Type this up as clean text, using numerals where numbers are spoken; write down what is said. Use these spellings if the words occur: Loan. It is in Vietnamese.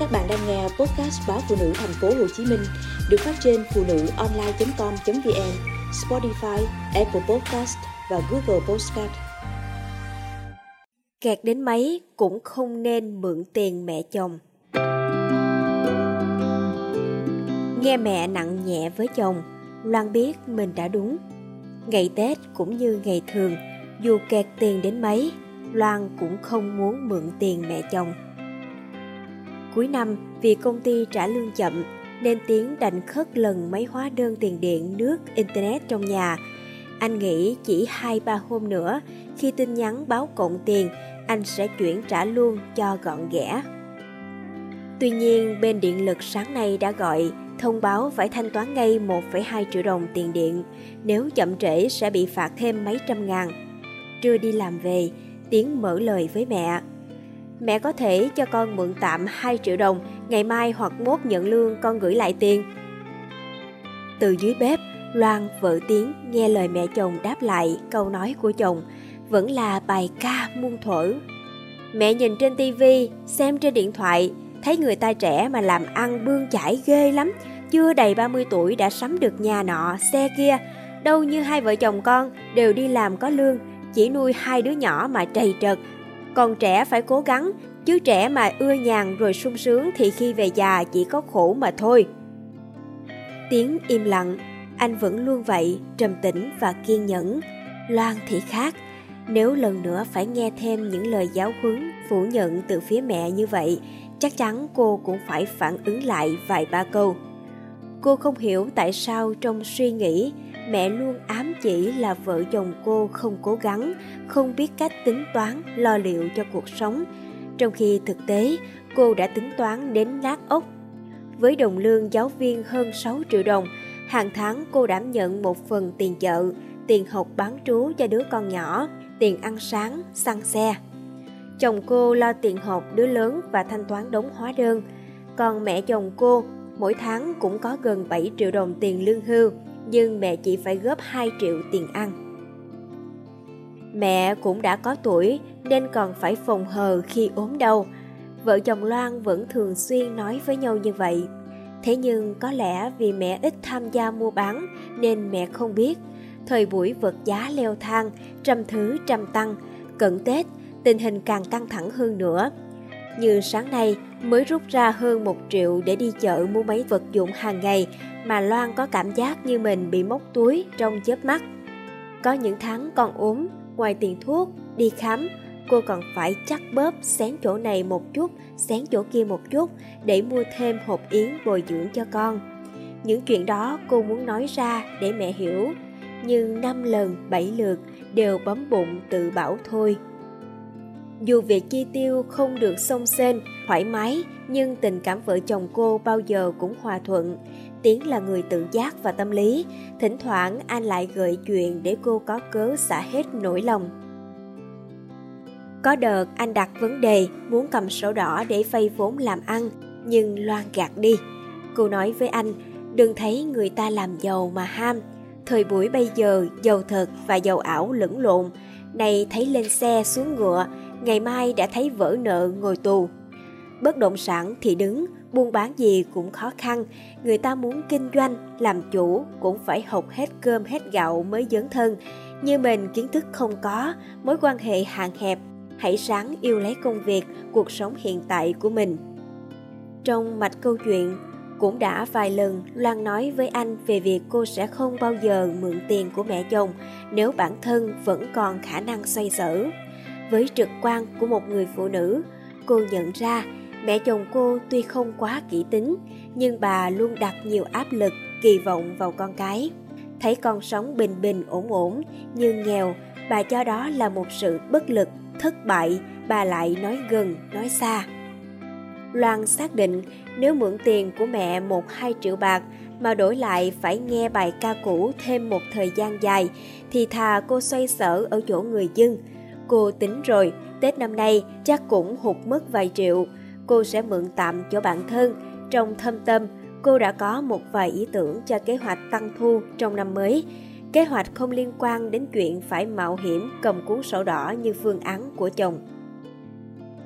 Các bạn đang nghe podcast báo Phụ Nữ Thành phố Hồ Chí Minh được phát trên phụ nữ online.com.vn, Spotify, Apple Podcast và Google Podcast. Kẹt đến mấy cũng không nên mượn tiền mẹ chồng. Nghe mẹ nặng nhẹ với chồng, Loan biết mình đã đúng. Ngày Tết cũng như ngày thường, dù kẹt tiền đến mấy, Loan cũng không muốn mượn tiền mẹ chồng. Cuối năm, vì công ty trả lương chậm nên Tiến đành khất lần mấy hóa đơn tiền điện, nước, internet trong nhà. Anh nghĩ chỉ 2-3 hôm nữa, khi tin nhắn báo cộng tiền, anh sẽ chuyển trả luôn cho gọn ghẽ. Tuy nhiên, bên điện lực sáng nay đã gọi, thông báo phải thanh toán ngay 1,2 triệu đồng tiền điện. Nếu chậm trễ sẽ bị phạt thêm mấy trăm ngàn. Trưa đi làm về, Tiến mở lời với mẹ. Mẹ có thể cho con mượn tạm 2 triệu đồng, ngày mai hoặc mốt nhận lương con gửi lại tiền. Từ dưới bếp, Loan, vợ Tiến nghe lời mẹ chồng đáp lại câu nói của chồng, vẫn là bài ca muôn thuở. Mẹ nhìn trên tivi, xem trên điện thoại, thấy người ta trẻ mà làm ăn bươn chải ghê lắm, chưa đầy 30 tuổi đã sắm được nhà nọ, xe kia. Đâu như hai vợ chồng con đều đi làm có lương, chỉ nuôi hai đứa nhỏ mà trầy trật. Còn trẻ phải cố gắng, chứ trẻ mà ưa nhàn rồi sung sướng thì khi về già chỉ có khổ mà thôi. Tiếng im lặng, anh vẫn luôn vậy, trầm tĩnh và kiên nhẫn. Loan thì khác, nếu lần nữa phải nghe thêm những lời giáo huấn, phủ nhận từ phía mẹ như vậy, chắc chắn cô cũng phải phản ứng lại vài ba câu. Cô không hiểu tại sao trong suy nghĩ, mẹ luôn ám chỉ là vợ chồng cô không cố gắng, không biết cách tính toán, lo liệu cho cuộc sống. Trong khi thực tế, cô đã tính toán đến nát óc. Với đồng lương giáo viên hơn 6 triệu đồng, hàng tháng cô đảm nhận một phần tiền chợ, tiền học bán trú cho đứa con nhỏ, tiền ăn sáng, xăng xe. Chồng cô lo tiền học đứa lớn và thanh toán đống hóa đơn. Còn mẹ chồng cô, mỗi tháng cũng có gần 7 triệu đồng tiền lương hưu, nhưng mẹ chỉ phải góp 2 triệu tiền ăn. Mẹ cũng đã có tuổi nên còn phải phòng hờ khi ốm đau. Vợ chồng Loan vẫn thường xuyên nói với nhau như vậy. Thế nhưng có lẽ vì mẹ ít tham gia mua bán nên mẹ không biết. Thời buổi vật giá leo thang, trăm thứ trăm tăng, cận Tết tình hình càng căng thẳng hơn nữa. Như sáng nay mới rút ra hơn 1 triệu để đi chợ mua mấy vật dụng hàng ngày mà Loan có cảm giác như mình bị móc túi trong chớp mắt. Có những tháng con ốm, ngoài tiền thuốc, đi khám, cô còn phải chắt bóp xén chỗ này một chút, xén chỗ kia một chút để mua thêm hộp yến bồi dưỡng cho con. Những chuyện đó cô muốn nói ra để mẹ hiểu, nhưng 5 lần 7 lượt đều bấm bụng tự bảo thôi. Dù việc chi tiêu không được xông xênh, thoải mái, nhưng tình cảm vợ chồng cô bao giờ cũng hòa thuận. Tiến là người tự giác và tâm lý, thỉnh thoảng anh lại gợi chuyện để cô có cớ xả hết nỗi lòng. Có đợt anh đặt vấn đề muốn cầm sổ đỏ để vay vốn làm ăn, nhưng Loan gạt đi. Cô nói với anh, đừng thấy người ta làm giàu mà ham. Thời buổi bây giờ, giàu thật và giàu ảo lẫn lộn. Nay thấy lên xe xuống ngựa, ngày mai đã thấy vỡ nợ ngồi tù. Bất động sản thì đứng, buôn bán gì cũng khó khăn. Người ta muốn kinh doanh, làm chủ cũng phải học hết cơm hết gạo mới dấn thân. Như mình kiến thức không có, mối quan hệ hạn hẹp, hãy ráng yêu lấy công việc, cuộc sống hiện tại của mình. Trong mạch câu chuyện, cũng đã vài lần Loan nói với anh về việc cô sẽ không bao giờ mượn tiền của mẹ chồng nếu bản thân vẫn còn khả năng xoay sở. Với trực quan của một người phụ nữ, cô nhận ra mẹ chồng cô tuy không quá kỹ tính, nhưng bà luôn đặt nhiều áp lực, kỳ vọng vào con cái. Thấy con sống bình bình ổn ổn, nhưng nghèo, bà cho đó là một sự bất lực, thất bại, bà lại nói gần, nói xa. Loan xác định nếu mượn tiền của mẹ 1-2 triệu bạc mà đổi lại phải nghe bài ca cũ thêm một thời gian dài thì thà cô xoay sở ở chỗ người dân. Cô tính rồi, Tết năm nay chắc cũng hụt mất vài triệu. Cô sẽ mượn tạm chỗ bản thân. Trong thâm tâm, cô đã có một vài ý tưởng cho kế hoạch tăng thu trong năm mới. Kế hoạch không liên quan đến chuyện phải mạo hiểm cầm cuốn sổ đỏ như phương án của chồng.